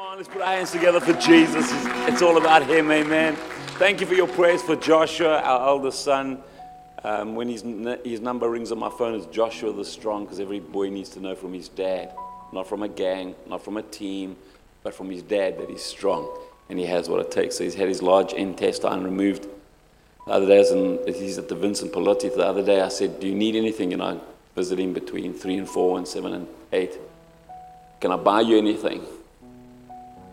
on, let's put our hands together for Jesus. It's all about him, amen. Thank you for your prayers for Joshua, our eldest son. When his number rings on my phone, it's Joshua the Strong, because every boy needs to know from his dad, not from a gang, not from a team, but from his dad that he's strong and he has what it takes. So he's had his large intestine removed. The other day, he's at the Vincent Pallotti. The other day I said, do you need anything? And I visit him between 3 and 4 and 7 and 8. Can I buy you anything?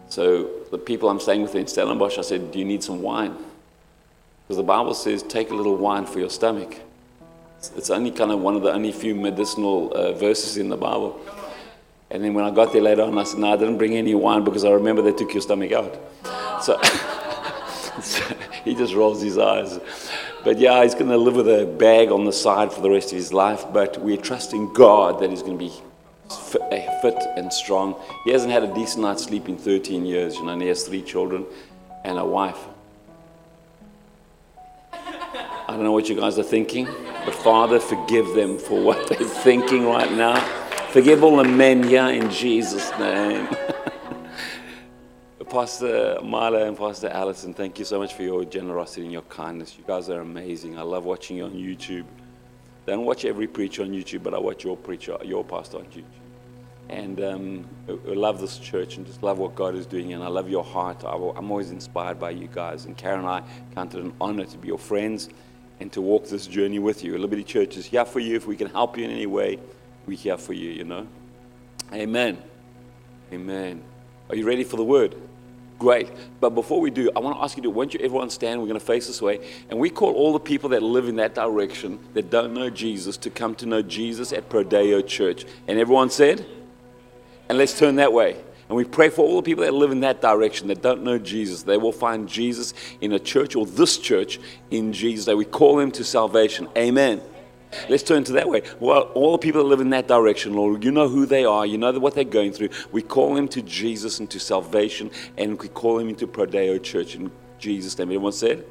So the people I'm staying with in Stellenbosch, I said, do you need some wine? Because the Bible says, take a little wine for your stomach. It's only kind of one of the only few medicinal verses in the Bible. And then when I got there later on, I said, no, I didn't bring any wine because I remember they took your stomach out. So, so he just rolls his eyes. But yeah, he's going to live with a bag on the side for the rest of his life. But we're trusting God that he's going to be fit and strong. He hasn't had a decent night's sleep in 13 years, you know, and he has 3 children and a wife. I don't know what you guys are thinking, but Father, forgive them for what they're thinking right now. Forgive all the men here in Jesus' name. Pastor Milo and Pastor Allison, thank you so much for your generosity and your kindness. You guys are amazing. I love watching you on YouTube. I don't watch every preacher on YouTube, but I watch your pastor on YouTube. And I love this church and just love what God is doing. And I love your heart. I'm always inspired by you guys. And Karen and I count it an honor to be your friends and to walk this journey with you. Liberty Church is here for you. If we can help you in any way, we're here for you, you know. Amen. Amen. Are you ready for the word? Great. But before we do, I want to ask you to, won't you everyone stand? We're going to face this way. And we call all the people that live in that direction, that don't know Jesus, to come to know Jesus at Prodeo Church. And everyone said? And let's turn that way. And we pray for all the people that live in that direction, that don't know Jesus. They will find Jesus in a church, or this church in Jesus. That we call them to salvation. Amen. Let's turn to that way. Well, all the people that live in that direction, Lord, you know who they are. You know what they're going through. We call them to Jesus and to salvation, and we call them into Prodeo Church in Jesus' name. Everyone said?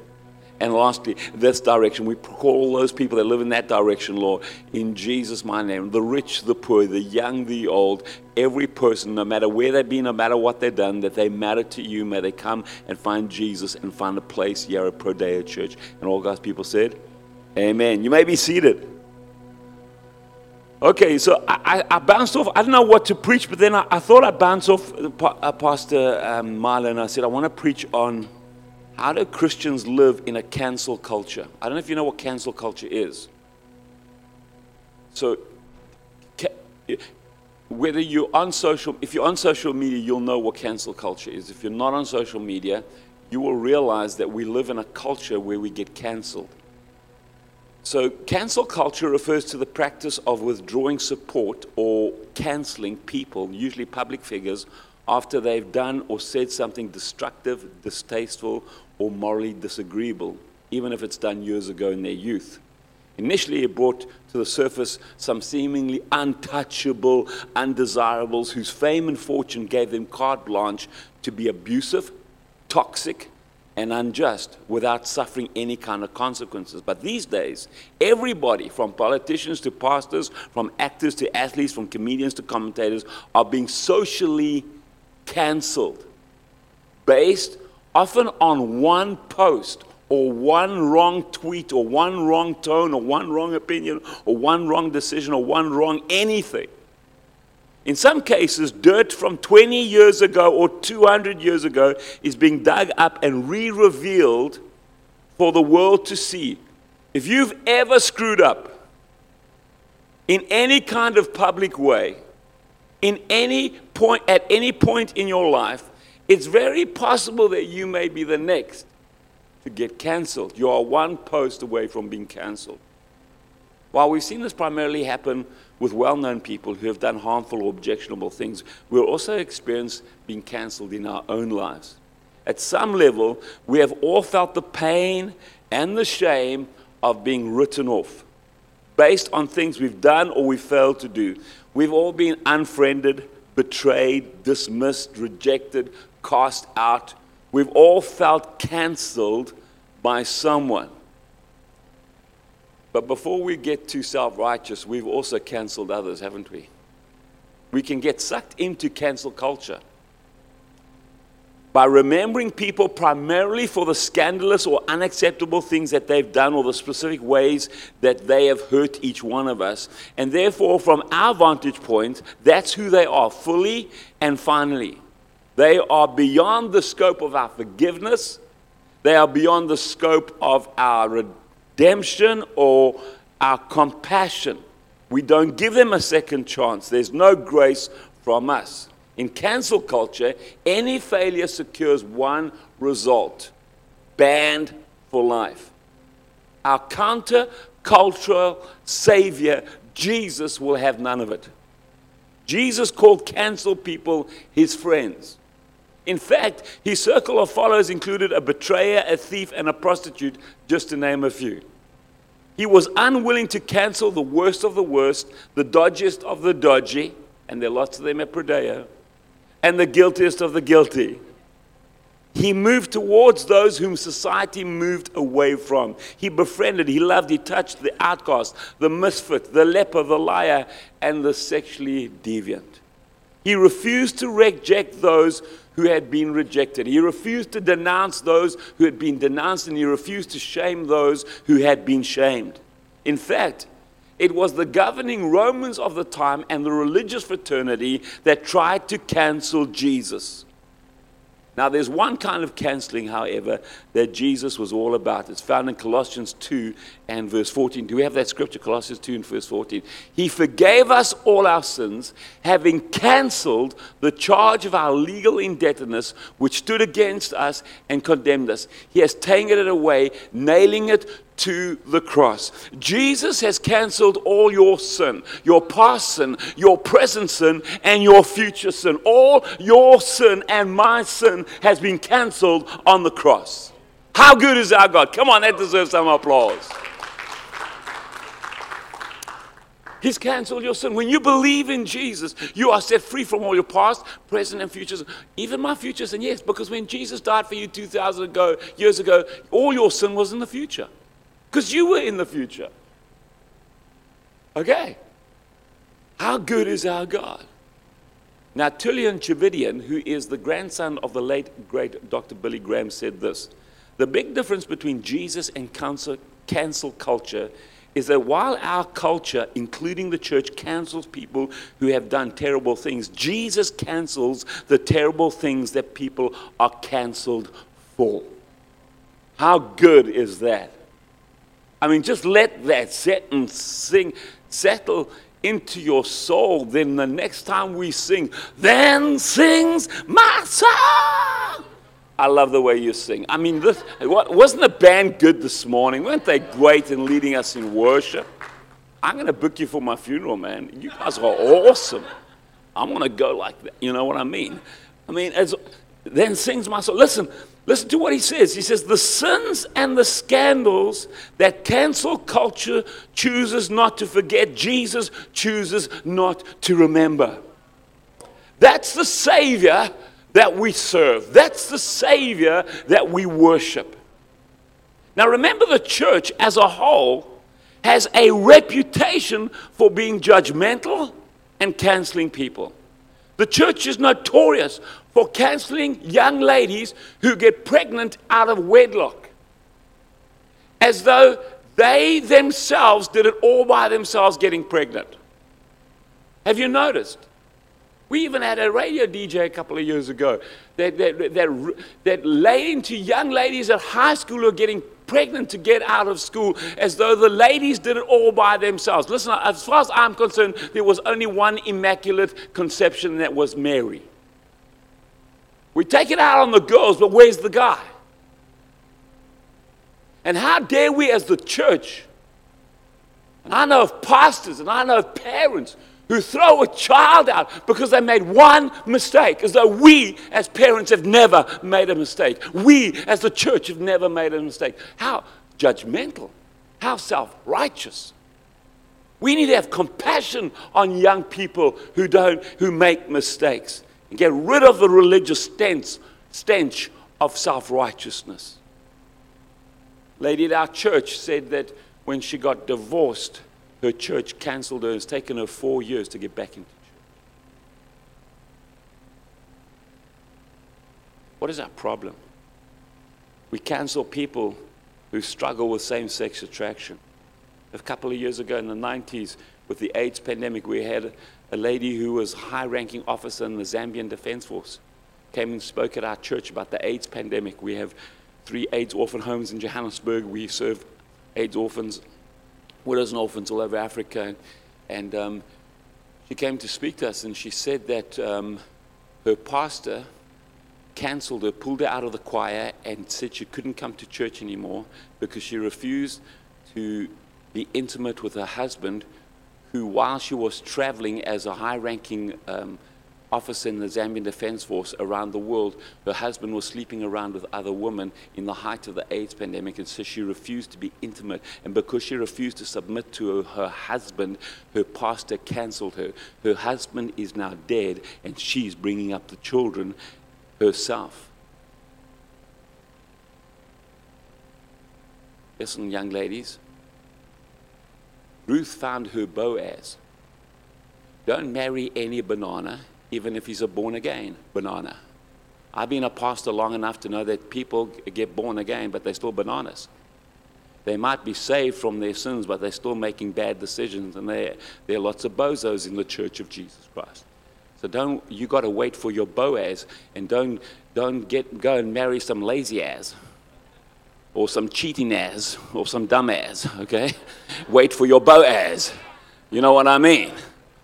And lastly, this direction, we call all those people that live in that direction, Lord, in Jesus' my name, the rich, the poor, the young, the old, every person, no matter where they've been, no matter what they've done, that they matter to you. May they come and find Jesus and find a place here at Prodeo Church. And all God's people said? Amen. You may be seated. Okay, so I bounced off. I don't know what to preach, but then I thought I bounced off Pastor Marlon, and I said, I want to preach on how do Christians live in a cancel culture. I don't know if you know what cancel culture is. So whether you're on social, if you're on social media, you'll know what cancel culture is. If you're not on social media, you will realize that we live in a culture where we get canceled. So cancel culture refers to the practice of withdrawing support or canceling people, usually public figures, after they've done or said something destructive, distasteful, or morally disagreeable, even if it's done years ago in their youth. Initially, it brought to the surface some seemingly untouchable undesirables whose fame and fortune gave them carte blanche to be abusive, toxic, and unjust without suffering any kind of consequences. But these days, everybody from politicians to pastors, from actors to athletes, from comedians to commentators are being socially cancelled, based often on one post or one wrong tweet or one wrong tone or one wrong opinion or one wrong decision or one wrong anything. In some cases, dirt from 20 years ago or 200 years ago is being dug up and re-revealed for the world to see. If you've ever screwed up in any kind of public way, in any point, at any point in your life, it's very possible that you may be the next to get cancelled. You are one post away from being cancelled. While we've seen this primarily happen with well-known people who have done harmful or objectionable things, we'll also experience being cancelled in our own lives. At some level, we have all felt the pain and the shame of being written off, based on things we've done or we failed to do. We've all been unfriended, betrayed, dismissed, rejected, cast out. We've all felt cancelled by someone. But before we get too self-righteous, we've also cancelled others, haven't we? We can get sucked into cancel culture. by remembering people primarily for the scandalous or unacceptable things that they've done or the specific ways that they have hurt each one of us. And therefore, from our vantage point, that's who they are, fully and finally. They are beyond the scope of our forgiveness. They are beyond the scope of our redemption or our compassion. We don't give them a second chance. There's no grace from us. In cancel culture, any failure secures one result: banned for life. Our counter-cultural Savior, Jesus, will have none of it. Jesus called cancel people his friends. In fact, his circle of followers included a betrayer, a thief, and a prostitute, just to name a few. He was unwilling to cancel the worst of the worst, the dodgiest of the dodgy, and there are lots of them at Prodeo, and the guiltiest of the guilty. He moved towards those whom society moved away from. He befriended, he loved, he touched the outcast, the misfit, the leper, the liar, and the sexually deviant. He refused to reject those who had been rejected. He refused to denounce those who had been denounced, and he refused to shame those who had been shamed. In fact, it was the governing Romans of the time and the religious fraternity that tried to cancel Jesus. Now, there's one kind of canceling, however, that Jesus was all about. It's found in Colossians 2 and verse 14. Do we have that scripture? Colossians 2 and verse 14. He forgave us all our sins, having canceled the charge of our legal indebtedness, which stood against us and condemned us. He has taken it away, nailing it to the cross. Jesus has canceled all your sin, your past sin, your present sin, and your future sin. All your sin and my sin has been canceled on the cross. How good is our God? Come on, that deserves some applause. He's canceled your sin. When you believe in Jesus, you are set free from all your past, present, and future sin. Even my future sin, yes, because when Jesus died for you 2,000 years ago, all your sin was in the future. Because you were in the future. Okay. How good is our God? Now, Tullian Chividian, who is the grandson of the late, great Dr. Billy Graham, said this: the big difference between Jesus and cancel culture is that while our culture, including the church, cancels people who have done terrible things, Jesus cancels the terrible things that people are canceled for. How good is that? I mean, just let that sentence settle into your soul. Then the next time we sing, then sings my soul. I love the way you sing. I mean, wasn't the band good this morning? Weren't they great in leading us in worship? I'm going to book you for my funeral, man. You guys are awesome. I'm going to go like that. You know what I mean? Then sings my soul. Listen to what he says. He says, the sins and the scandals that cancel culture chooses not to forget, Jesus chooses not to remember. That's the Savior that we serve. That's the Savior that we worship. Now remember, the church as a whole has a reputation for being judgmental and canceling people. The church is notorious for canceling young ladies who get pregnant out of wedlock, as though they themselves did it all by themselves getting pregnant. Have you noticed? We even had a radio DJ a couple of years ago that lay into young ladies at high school who are getting pregnant to get out of school, as though the ladies did it all by themselves. Listen, as far as I'm concerned, there was only one immaculate conception, and that was Mary. We take it out on the girls, but where's the guy? And how dare we as the church, and I know of pastors and I know of parents who throw a child out because they made one mistake, as though we as parents have never made a mistake. We as the church have never made a mistake. How judgmental. How self-righteous. We need to have compassion on young people who make mistakes, and get rid of the religious stench of self-righteousness. Lady at our church said that when she got divorced, her church cancelled her. It's taken her 4 years to get back into church. What is our problem? We cancel people who struggle with same-sex attraction. A couple of years ago in the 90s, with the AIDS pandemic, we had a lady who was a high-ranking officer in the Zambian Defense Force came and spoke at our church about the AIDS pandemic. We have 3 AIDS orphan homes in Johannesburg. We serve AIDS orphans, widows and orphans all over Africa. And she came to speak to us, and she said that her pastor canceled her, pulled her out of the choir, and said she couldn't come to church anymore because she refused to be intimate with her husband, who, while she was traveling as a high-ranking officer in the Zambian Defense Force around the world, her husband was sleeping around with other women in the height of the AIDS pandemic, and so she refused to be intimate. And because she refused to submit to her husband, her pastor canceled her. Her husband is now dead, and she's bringing up the children herself. Listen, young ladies, Ruth found her Boaz. Don't marry any banana, even if he's a born-again banana. I've been a pastor long enough to know that people get born again, but they're still bananas. They might be saved from their sins, but they're still making bad decisions, and there are lots of bozos in the Church of Jesus Christ. So you got to wait for your Boaz, and don't go and marry some lazy ass, or some cheating ass, or some dumb ass, okay? Wait for your Boaz. You know what I mean?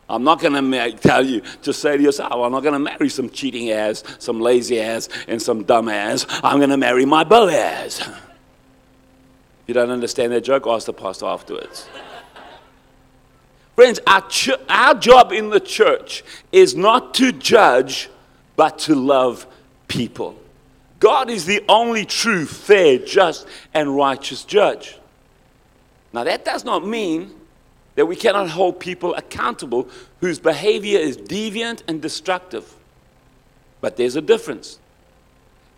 I'm not going to tell you, just say to yourself, I'm not going to marry some cheating ass, some lazy ass, and some dumb ass. I'm going to marry my Boaz. If you don't understand that joke, ask the pastor afterwards. Friends, our job in the church is not to judge, but to love people. God is the only true, fair, just, and righteous judge. Now, that does not mean that we cannot hold people accountable whose behavior is deviant and destructive. But there's a difference.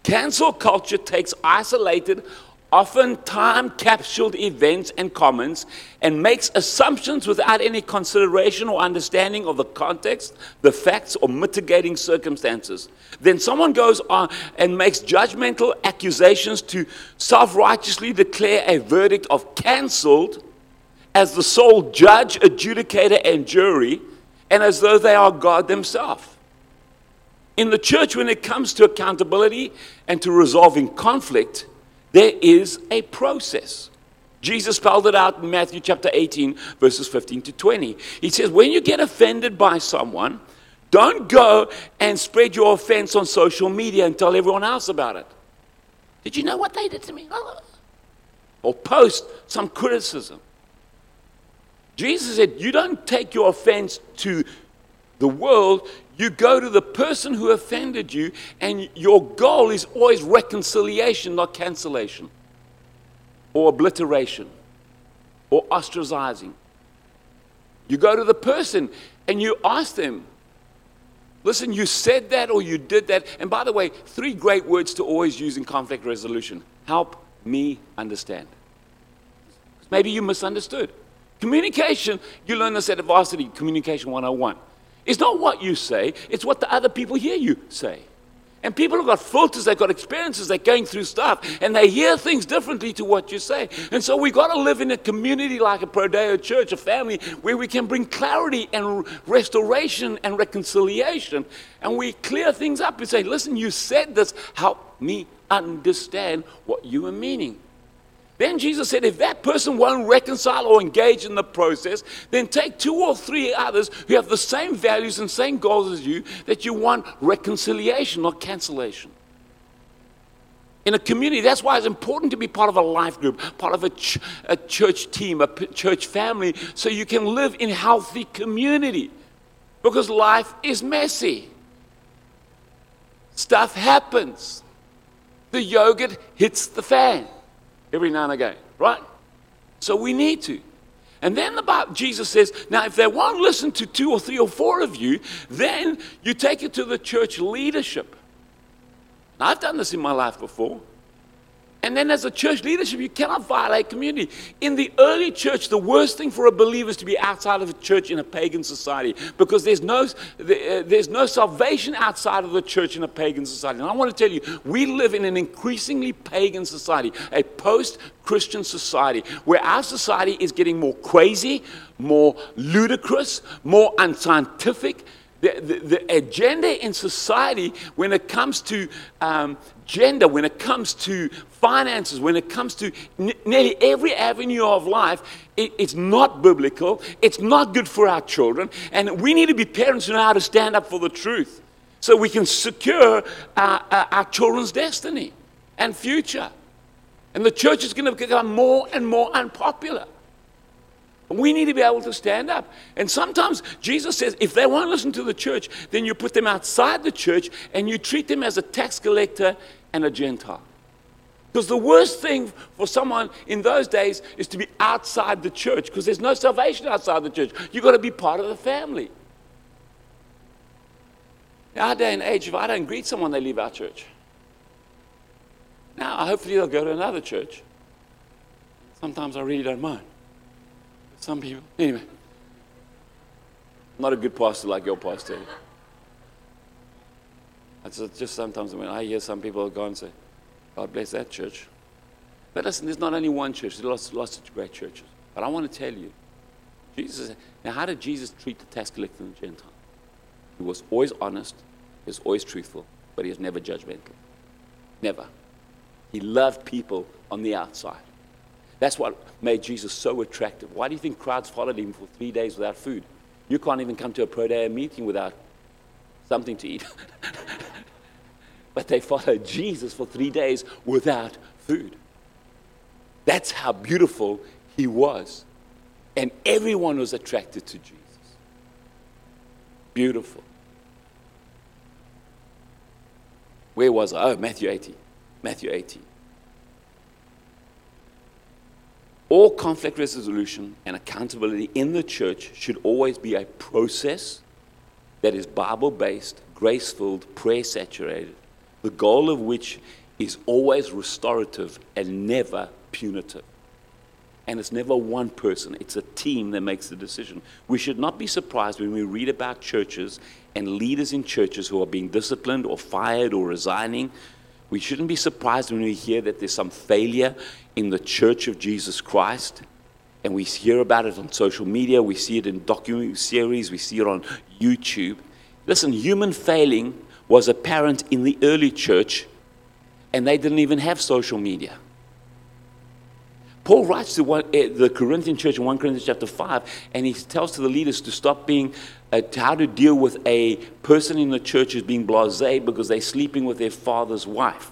Cancel culture takes isolated, often time-capsuled events and comments and makes assumptions without any consideration or understanding of the context, the facts, or mitigating circumstances. Then someone goes on and makes judgmental accusations to self-righteously declare a verdict of canceled as the sole judge, adjudicator, and jury, and as though they are God themselves. In the church, when it comes to accountability and to resolving conflict, there is a process. Jesus spelled it out in Matthew chapter 18, verses 15 to 20. He says, when you get offended by someone, don't go and spread your offense on social media and tell everyone else about it. Did you know what they did to me? Or post some criticism. Jesus said, you don't take your offense to the world. You go to the person who offended you, and your goal is always reconciliation, not cancellation, or obliteration, or ostracizing. You go to the person, and you ask them, listen, you said that or you did that. And by the way, 3 great words to always use in conflict resolution. Help me understand. Maybe you misunderstood. Communication, you learn this at varsity, Communication 101. It's not what you say, it's what the other people hear you say. And people have got filters, they've got experiences, they're going through stuff, and they hear things differently to what you say. And so we've got to live in a community like a Prodeo Church, a family, where we can bring clarity and restoration and reconciliation. And we clear things up. We say, listen, you said this, help me understand what you were meaning. Then Jesus said, if that person won't reconcile or engage in the process, then take 2 or 3 others who have the same values and same goals as you, that you want reconciliation, not cancellation. In a community, that's why it's important to be part of a life group, part of a church team, a church family, so you can live in healthy community. Because life is messy. Stuff happens. The yogurt hits the fan. Every now and again, right? So we need to. And then Jesus says, now if they won't listen to 2 or 3 or 4 of you, then you take it to the church leadership. Now I've done this in my life before. And then as a church leadership, you cannot violate community. In the early church, the worst thing for a believer is to be outside of a church in a pagan society, because there's no salvation outside of the church in a pagan society. And I want to tell you, we live in an increasingly pagan society, a post-Christian society, where our society is getting more crazy, more ludicrous, more unscientific. The agenda in society when it comes to gender, when it comes to finances, when it comes to nearly every avenue of life, it's not biblical, it's not good for our children, and we need to be parents who know how to stand up for the truth so we can secure our children's destiny and future. And the church is going to become more and more unpopular. We need to be able to stand up. And sometimes Jesus says, if they won't listen to the church, then you put them outside the church and you treat them as a tax collector and a Gentile. Because the worst thing for someone in those days is to be outside the church, because there's no salvation outside the church. You've got to be part of the family. In our day and age, if I don't greet someone, they leave our church. Now, hopefully they'll go to another church. Sometimes I really don't mind. Some people. Anyway. Not a good pastor like your pastor. It's just sometimes when I hear some people go and say, God bless that church. But listen, there's not only one church. There's lots of great churches. But I want to tell you, Jesus. Now, how did Jesus treat the tax collector and the Gentile? He was always honest. He was always truthful. But he was never judgmental. Never. He loved people on the outside. That's what made Jesus so attractive. Why do you think crowds followed him for 3 days without food? You can't even come to a Prodeo meeting without something to eat. But they followed Jesus for 3 days without food. That's how beautiful he was. And everyone was attracted to Jesus. Beautiful. Where was I? Oh, Matthew 18. Matthew 18. All conflict resolution and accountability in the church should always be a process that is Bible-based, grace-filled, prayer-saturated, the goal of which is always restorative and never punitive. And it's never one person. It's a team that makes the decision. We should not be surprised when we read about churches and leaders in churches who are being disciplined or fired or resigning. We shouldn't be surprised when we hear that there's some failure in the Church of Jesus Christ, and we hear about it on social media, we see it in documentary series, we see it on YouTube. Listen, human failing was apparent in the early church, and they didn't even have social media. Paul writes to the Corinthian church in 1 Corinthians chapter 5, and he tells to the leaders to stop being how to deal with a person in the church who's being blasé because they're sleeping with their father's wife.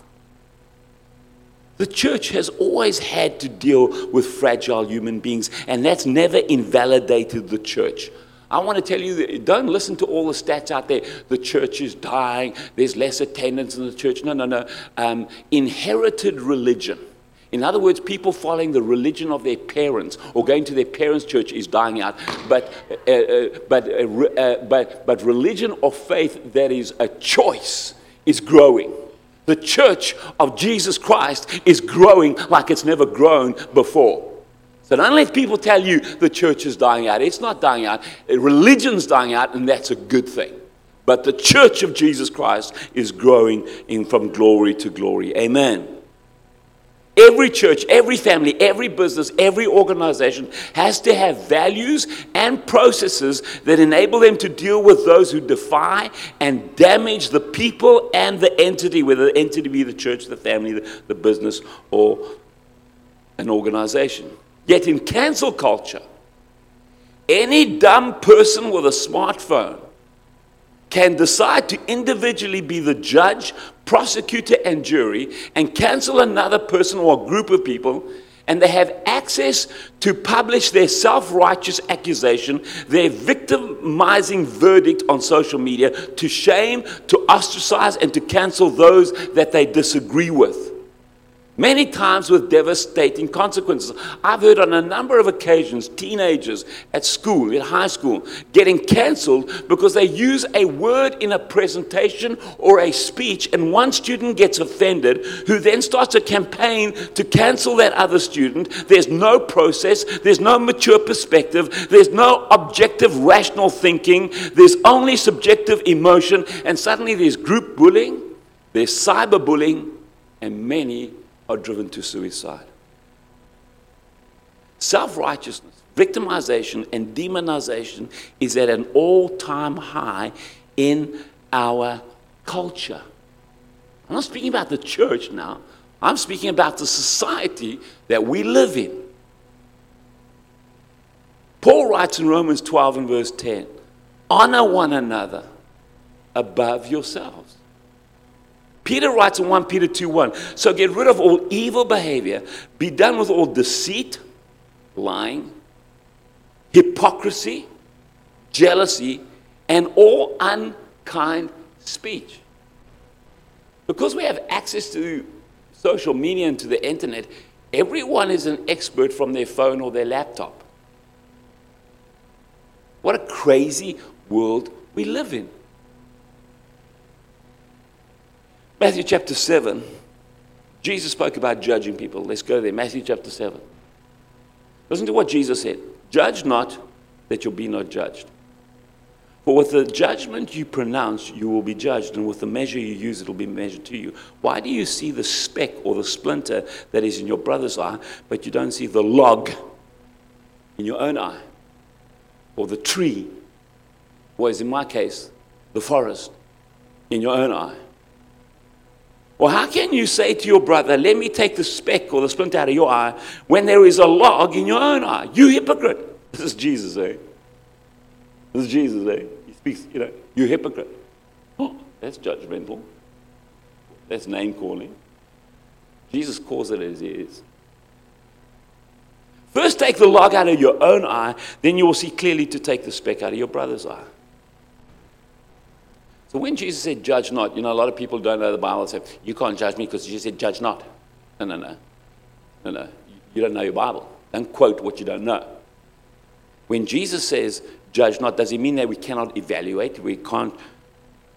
The church has always had to deal with fragile human beings, and that's never invalidated the church. I want to tell you, that don't listen to all the stats out there. The church is dying. There's less attendance in the church. No. Inherited religion. In other words, people following the religion of their parents or going to their parents' church is dying out. But religion or faith that is a choice is growing. The church of Jesus Christ is growing like it's never grown before. So don't let people tell you the church is dying out. It's not dying out. Religion's dying out, and that's a good thing. But the church of Jesus Christ is growing from glory to glory. Amen. Every church, every family, every business, every organization has to have values and processes that enable them to deal with those who defy and damage the people and the entity, whether the entity be the church, the family, the business, or an organization. Yet in cancel culture, any dumb person with a smartphone can decide to individually be the judge, prosecutor, and jury, and cancel another person or a group of people, and they have access to publish their self-righteous accusation, their victimizing verdict on social media to shame, to ostracize, and to cancel those that they disagree with. Many times with devastating consequences. I've heard on a number of occasions teenagers at school, in high school, getting cancelled because they use a word in a presentation or a speech, and one student gets offended, who then starts a campaign to cancel that other student. There's no process, there's no mature perspective, there's no objective rational thinking, there's only subjective emotion, and suddenly there's group bullying, there's cyberbullying, and many are driven to suicide. Self-righteousness, victimization, and demonization is at an all-time high in our culture. I'm not speaking about the church now. I'm speaking about the society that we live in. Paul writes in Romans 12 and verse 10, honor one another above yourselves. Peter writes in 1 Peter 2:1, so get rid of all evil behavior, be done with all deceit, lying, hypocrisy, jealousy, and all unkind speech. Because we have access to social media and to the internet, everyone is an expert from their phone or their laptop. What a crazy world we live in. Matthew chapter 7, Jesus spoke about judging people. Let's go there. Matthew chapter 7. Listen to what Jesus said. Judge not, that you'll be not judged. For with the judgment you pronounce, you will be judged, and with the measure you use, it will be measured to you. Why do you see the speck or the splinter that is in your brother's eye, but you don't see the log in your own eye? Or the tree, or as in my case, the forest in your own eye? Or how can you say to your brother, let me take the speck or the splinter out of your eye, when there is a log in your own eye? You hypocrite. This is Jesus, eh? This is Jesus, eh? He speaks, you know, you hypocrite. Oh, that's judgmental. That's name-calling. Jesus calls it as it is. First take the log out of your own eye, then you will see clearly to take the speck out of your brother's eye. So when Jesus said, judge not, you know, a lot of people don't know the Bible. Say, you can't judge me because Jesus said, judge not. No. You don't know your Bible. Don't quote what you don't know. When Jesus says, judge not, does he mean that we cannot evaluate? We can't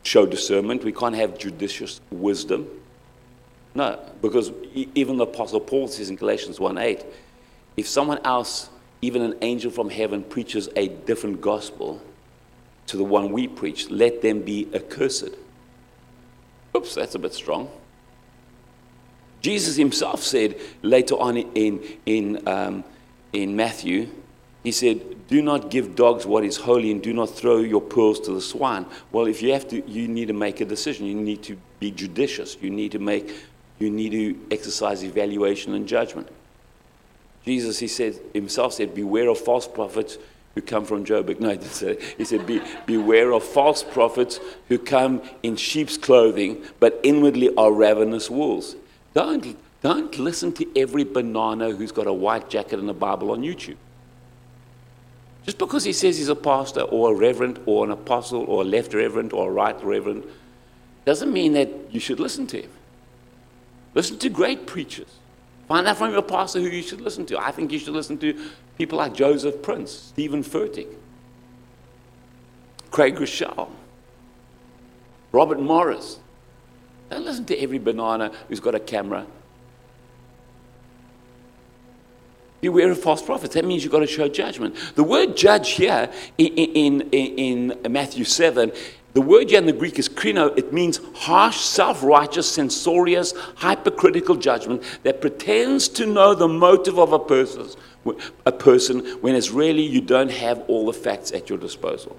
show discernment? We can't have judicious wisdom? No, because even the Apostle Paul says in Galatians 1:8, if someone else, even an angel from heaven, preaches a different gospel to the one we preach, let them be accursed. Oops, that's a bit strong. Jesus himself said later on in Matthew, he said, do not give dogs what is holy, and do not throw your pearls to the swine. Well, if you have to, you need to make a decision. You need to be judicious. You need to exercise evaluation and judgment. Jesus, he said himself, said, beware of false prophets who come from Joburg. No, he said, beware of false prophets who come in sheep's clothing, but inwardly are ravenous wolves. Don't listen to every banana who's got a white jacket and a Bible on YouTube. Just because he says he's a pastor or a reverend or an apostle or a left reverend or a right reverend, doesn't mean that you should listen to him. Listen to great preachers. Find out from your pastor who you should listen to. I think you should listen to people like Joseph Prince, Stephen Furtick, Craig Groeschel, Robert Morris. Don't listen to every banana who's got a camera. Beware of false prophets. That means you've got to show judgment. The word judge here in Matthew 7, the word here in the Greek is krino. It means harsh, self-righteous, censorious, hypercritical judgment that pretends to know the motive of a person when it's really you don't have all the facts at your disposal.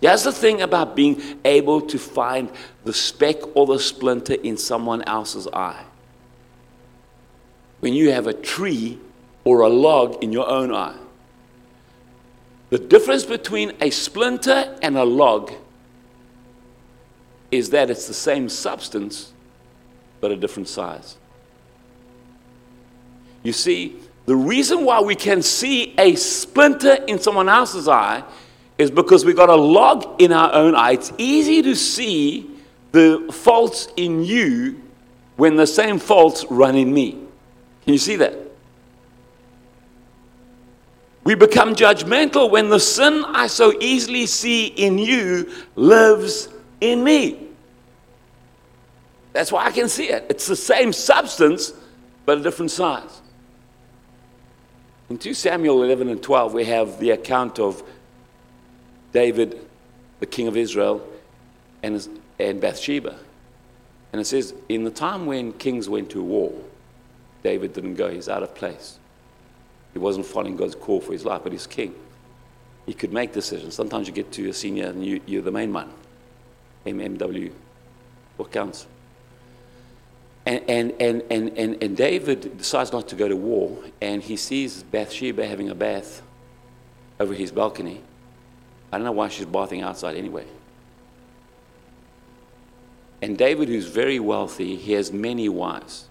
Here's the thing about being able to find the speck or the splinter in someone else's eye. When you have a tree or a log in your own eye, the difference between a splinter and a log is that it's the same substance, but a different size. You see, the reason why we can see a splinter in someone else's eye is because we got a log in our own eye. It's easy to see the faults in you when the same faults run in me. Can you see that? We become judgmental when the sin I so easily see in you lives in me. That's why I can see it. It's the same substance, but a different size. In 2 Samuel 11 and 12, we have the account of David, the king of Israel, and Bathsheba. And it says, in the time when kings went to war, David didn't go. He's out of place. He wasn't following God's call for his life, but he's king. He could make decisions. Sometimes you get to a senior and you're the main one. MMW, what counts? And David decides not to go to war, and he sees Bathsheba having a bath over his balcony. I don't know why she's bathing outside anyway. And David, who's very wealthy, he has many wives.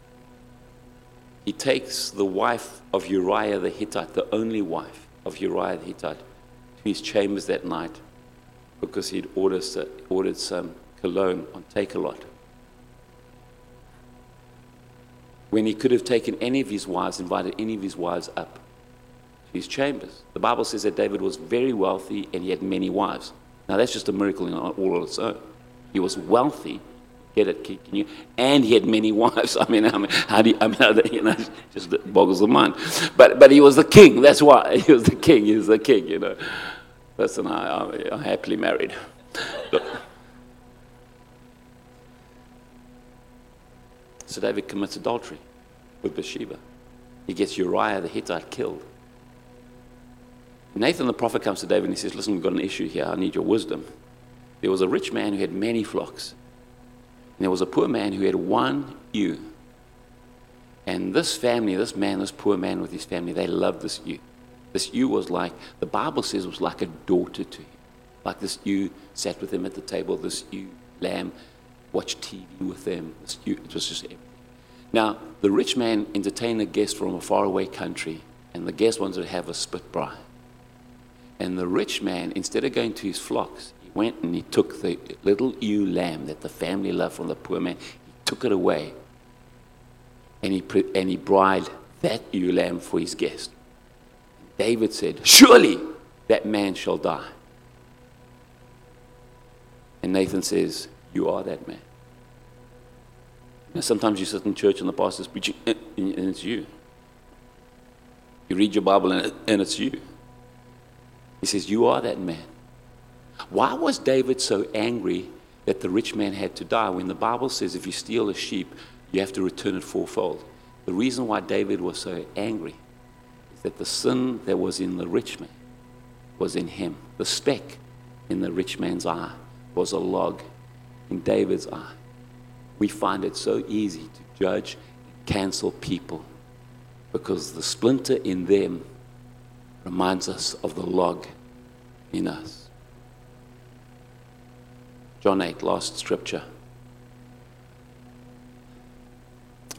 He takes the wife of Uriah the Hittite, the only wife of Uriah the Hittite, to his chambers that night because he'd ordered some cologne on Take-A-Lot. When he could have taken any of his wives, invited any of his wives up to his chambers. The Bible says that David was very wealthy and he had many wives. Now that's just a miracle in all on its own. He was wealthy. Get it? Can you? And he had many wives. I mean, it just boggles the mind. But he was the king. That's why he was the king. He was the king. You know. Listen, I'm happily married. So David commits adultery with Bathsheba. He gets Uriah the Hittite killed. Nathan the prophet comes to David and he says, "Listen, we've got an issue here. I need your wisdom. There was a rich man who had many flocks. And there was a poor man who had one ewe. And this family, this poor man with his family, they loved this ewe. This ewe was like, the Bible says, it was like a daughter to him. Like this ewe sat with him at the table, this ewe lamb watched TV with them. This ewe, it was just everything. Now, the rich man entertained a guest from a faraway country, and the guest wanted to have a spit bry. And the rich man, instead of going to his flocks, went and he took the little ewe lamb that the family loved from the poor man. He took it away and he bribed that ewe lamb for his guest. David said, "Surely that man shall die." And Nathan says, "You are that man." Now, sometimes you sit in church and the pastor's preaching and it's you. You read your Bible and it's you. He says, "You are that man." Why was David so angry that the rich man had to die when the Bible says if you steal a sheep, you have to return it fourfold? The reason why David was so angry is that the sin that was in the rich man was in him. The speck in the rich man's eye was a log in David's eye. We find it so easy to judge and cancel people because the splinter in them reminds us of the log in us. John 8, last scripture.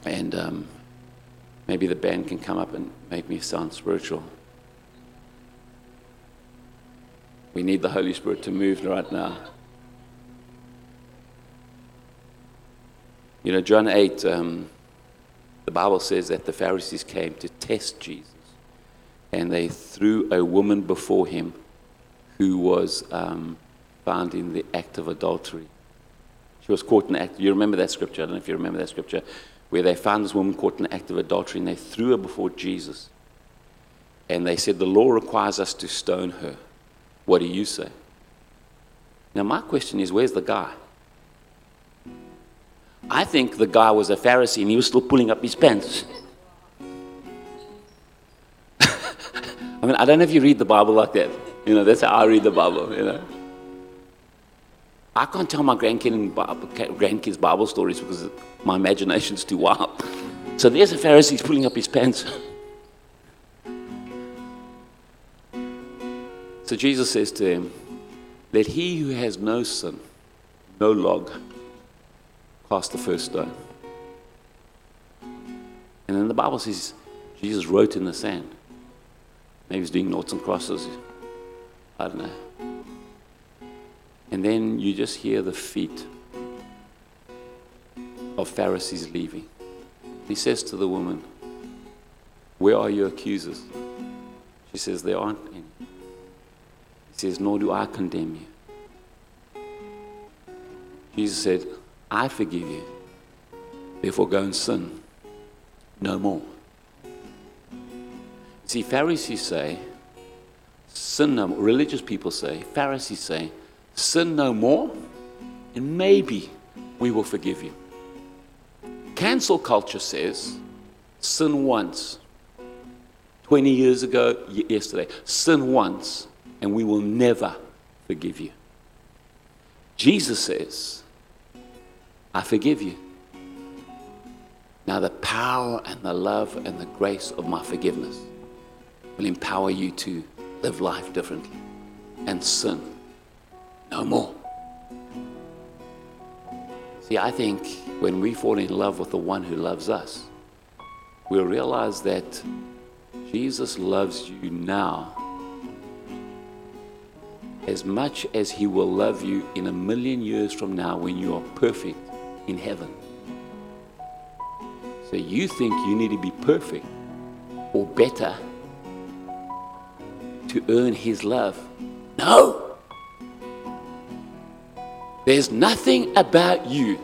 And maybe the band can come up and make me sound spiritual. We need the Holy Spirit to move right now. You know, John 8, the Bible says that the Pharisees came to test Jesus. And they threw a woman before him who was... found in the act of adultery. She was caught in the act. You remember that scripture? I don't know if you remember that scripture, where they found this woman caught in the act of adultery and they threw her before Jesus. And they said, "The law requires us to stone her. What do you say?" Now my question is, where's the guy? I think the guy was a Pharisee and he was still pulling up his pants. I mean, I don't know if you read the Bible like that. You know, that's how I read the Bible, you know. I can't tell my grandkids Bible stories because my imagination's too wild. So there's a Pharisee, he's pulling up his pants. So Jesus says to him, "Let he who has no sin, no log, cast the first stone." And then the Bible says Jesus wrote in the sand. Maybe he's doing noughts and crosses. I don't know. And then you just hear the feet of Pharisees leaving. He says to the woman, "Where are your accusers?" She says, "There aren't any." He says, "Nor do I condemn you." Jesus said, "I forgive you. Therefore go and sin no more." See, Pharisees say, sin no more. Religious people say, Pharisees say, sin no more, and maybe we will forgive you. Cancel culture says, sin once. 20 years ago, yesterday, sin once, and we will never forgive you. Jesus says, "I forgive you. Now the power and the love and the grace of my forgiveness will empower you to live life differently and sin no more." See, I think when we fall in love with the one who loves us, we'll realize that Jesus loves you now as much as he will love you in 1,000,000 years from now when you are perfect in heaven. So you think you need to be perfect or better to earn his love. No! There's nothing about you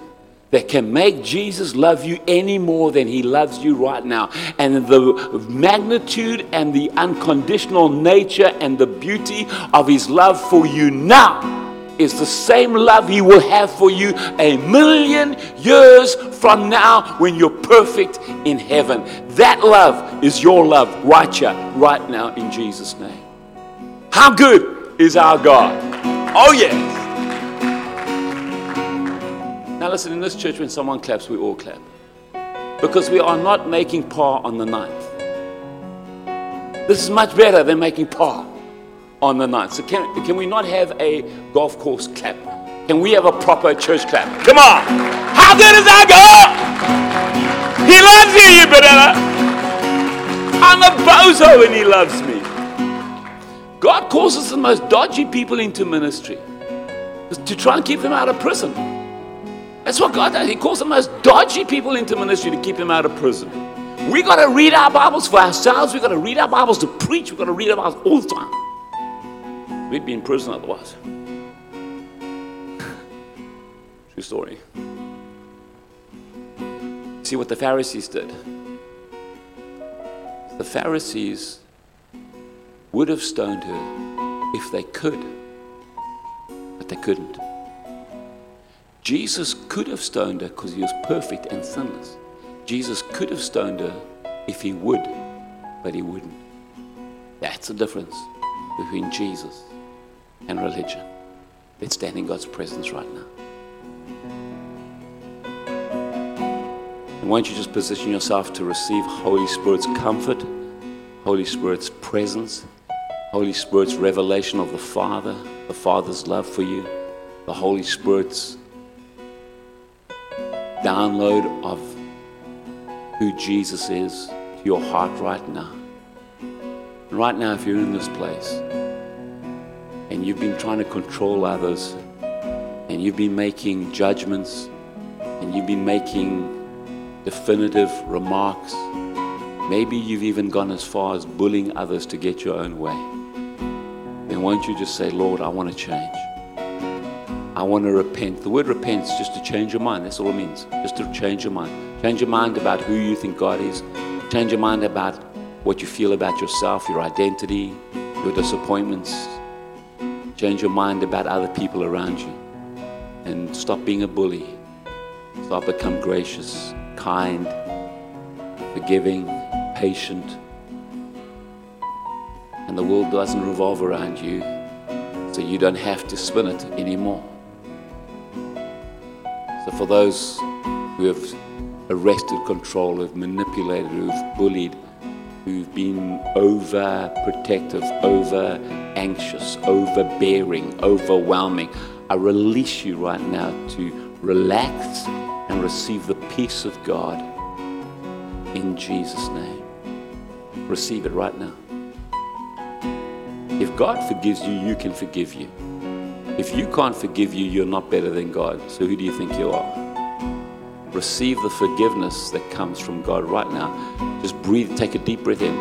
that can make Jesus love you any more than he loves you right now. And the magnitude and the unconditional nature and the beauty of his love for you now is the same love he will have for you 1,000,000 years from now when you're perfect in heaven. That love is your love right here, right now, in Jesus' name. How good is our God? Oh, yes. Now listen, in this church, when someone claps, we all clap. Because we are not making par on the 9th. This is much better than making par on the 9th. So can we not have a golf course clap? Can we have a proper church clap? Come on. How good is our God? He loves you, you banana. I'm a bozo and he loves me. God causes the most dodgy people into ministry to try and keep them out of prison. That's what God does. He calls the most dodgy people into ministry to keep them out of prison. We got to read our Bibles for ourselves. We got to read our Bibles to preach. We got to read our Bibles all the time. We'd be in prison otherwise. True story. See what the Pharisees did. The Pharisees would have stoned her if they could, but they couldn't. Jesus could have stoned her because he was perfect and sinless. Jesus could have stoned her if he would, but he wouldn't. That's the difference between Jesus and religion. Let's stand in God's presence right now. And won't you just position yourself to receive Holy Spirit's comfort, Holy Spirit's presence, Holy Spirit's revelation of the Father, the Father's love for you, the Holy Spirit's download of who Jesus is to your heart right now. And right now, if you're in this place and you've been trying to control others and you've been making judgments and you've been making definitive remarks, maybe you've even gone as far as bullying others to get your own way, then won't you just say, "Lord, I want to change. I want to repent." The word repent is just to change your mind. That's all it means. Just to change your mind. Change your mind about who you think God is. Change your mind about what you feel about yourself, your identity, your disappointments. Change your mind about other people around you. And stop being a bully. Start become gracious, kind, forgiving, patient. And the world doesn't revolve around you, so you don't have to spin it anymore. So for those who have arrested control, who've manipulated, who've bullied, who've been overprotective, over-anxious, overbearing, overwhelming, I release you right now to relax and receive the peace of God in Jesus' name. Receive it right now. If God forgives you, you can forgive you. If you can't forgive you, you're not better than God. So who do you think you are? receive the forgiveness that comes from God right now. Just breathe, take a deep breath in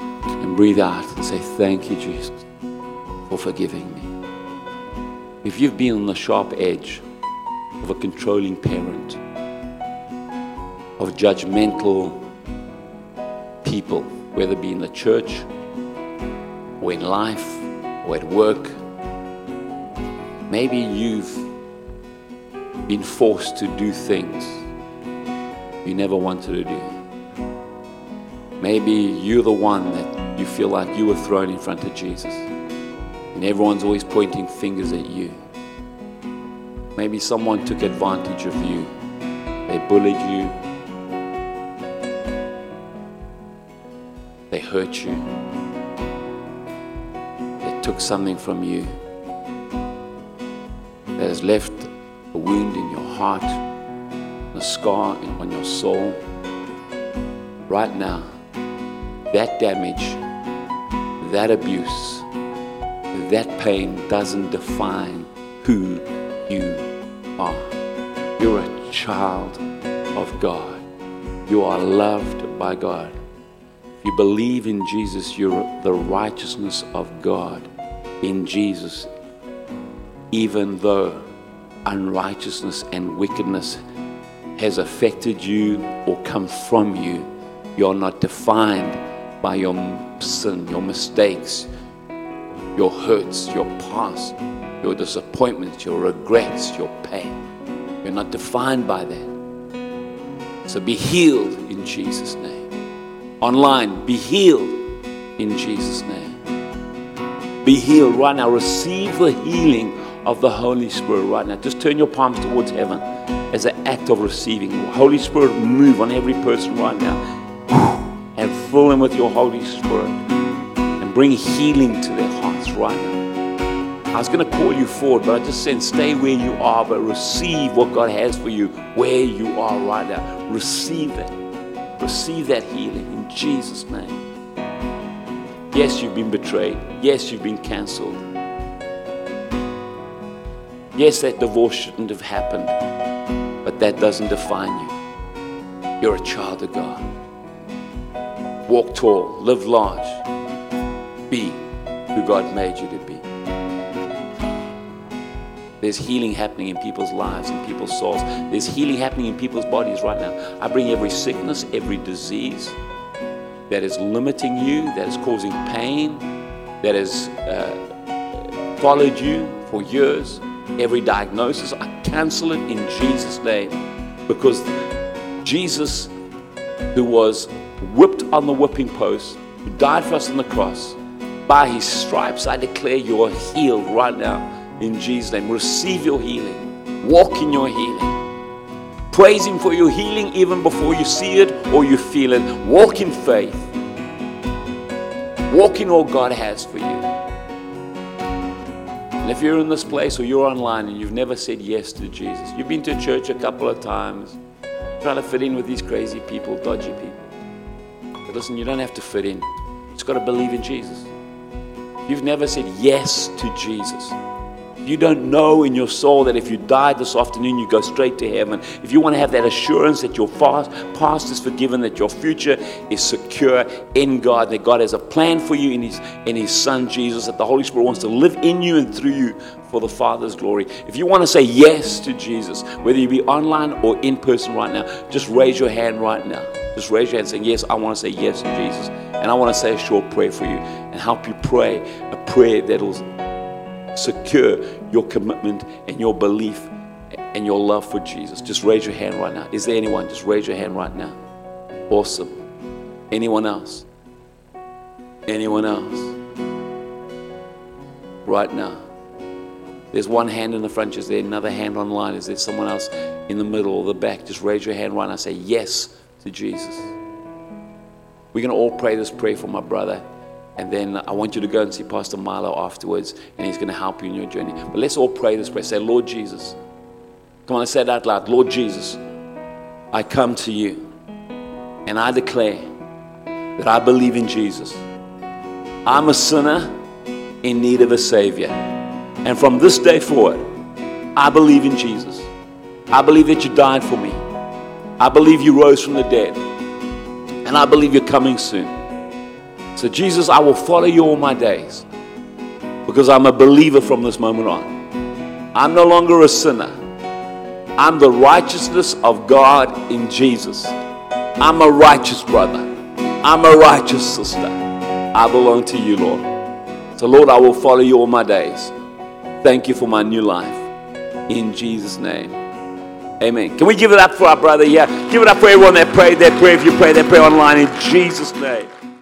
and breathe out and say, thank you, Jesus, for forgiving me. If you've been on the sharp edge of a controlling parent, of judgmental people, whether it be in the church or in life or at work, maybe you've been forced to do things you never wanted to do. Maybe you're the one that you feel like you were thrown in front of Jesus and everyone's always pointing fingers at you. Maybe someone took advantage of you. They bullied you. They hurt you. They took something from you that has left a wound in your heart, a scar on your soul. Right now, that damage, that abuse, that pain doesn't define who you are. You're a child of God. You are loved by God. If you believe in Jesus, you're the righteousness of God in Jesus, even though unrighteousness and wickedness has affected you or come from you. You're not defined by your sin, your mistakes, your hurts, your past, your disappointments, your regrets, your pain. You're not defined by that. So be healed in Jesus' name. Online, be healed in Jesus' name. Be healed right now. Receive the healing of the Holy Spirit right now. Just turn your palms towards heaven as an act of receiving. Holy Spirit, move on every person right now and fill them with your Holy Spirit and bring healing to their hearts right now. I was going to call you forward, but I just said stay where you are, but receive what God has for you where you are right now. Receive that. Receive that healing in Jesus' name. Yes, you've been betrayed. Yes, you've been cancelled. Yes, that divorce shouldn't have happened, but that doesn't define you. You're a child of God. Walk tall, live large, be who God made you to be. There's healing happening in people's lives, in people's souls. There's healing happening in people's bodies right now. I bring every sickness, every disease that is limiting you, that is causing pain, that has followed you for years. Every diagnosis, I cancel it in Jesus' name, because Jesus, who was whipped on the whipping post, who died for us on the cross, by his stripes I declare you are healed right now in Jesus' name. Receive your healing. Walk in your healing. Praise him for your healing even before you see it or you feel it. Walk in faith. Walk in all God has for you. And if you're in this place or you're online and you've never said yes to Jesus, you've been to church a couple of times, trying to fit in with these crazy people, dodgy people. But listen, you don't have to fit in. You just got to believe in Jesus. If you've never said yes to Jesus, you don't know in your soul that if you die this afternoon, you go straight to heaven. If you want to have that assurance that your past is forgiven, that your future is secure in God, that God has a plan for you in His Son Jesus, that the Holy Spirit wants to live in you and through you for the Father's glory. If you want to say yes to Jesus, whether you be online or in person right now, just raise your hand right now. Just raise your hand saying, yes, I want to say yes to Jesus. And I want to say a short prayer for you and help you pray a prayer that will secure your commitment and your belief and your love for Jesus. Just raise your hand right now. Is there anyone? Just raise your hand right now. Awesome. Anyone else? Anyone else? Right now. There's one hand in the front. Is there another hand online? Is there someone else in the middle or the back? Just raise your hand right now. Say yes to Jesus. We're going to all pray this prayer for my brother. And then I want you to go and see Pastor Milo afterwards, and he's going to help you in your journey. But let's all pray this prayer. Say, Lord Jesus. Come on, let's say it out loud. Lord Jesus, I come to you, and I declare that I believe in Jesus. I'm a sinner in need of a Savior. And from this day forward, I believe in Jesus. I believe that you died for me. I believe you rose from the dead, and I believe you're coming soon. So Jesus, I will follow you all my days, because I'm a believer from this moment on. I'm no longer a sinner. I'm the righteousness of God in Jesus. I'm a righteous brother. I'm a righteous sister. I belong to you, Lord. So Lord, I will follow you all my days. Thank you for my new life. In Jesus' name. Amen. Can we give it up for our brother here? Give it up for everyone that prayed that prayer. If you prayed that prayer online, in Jesus' name.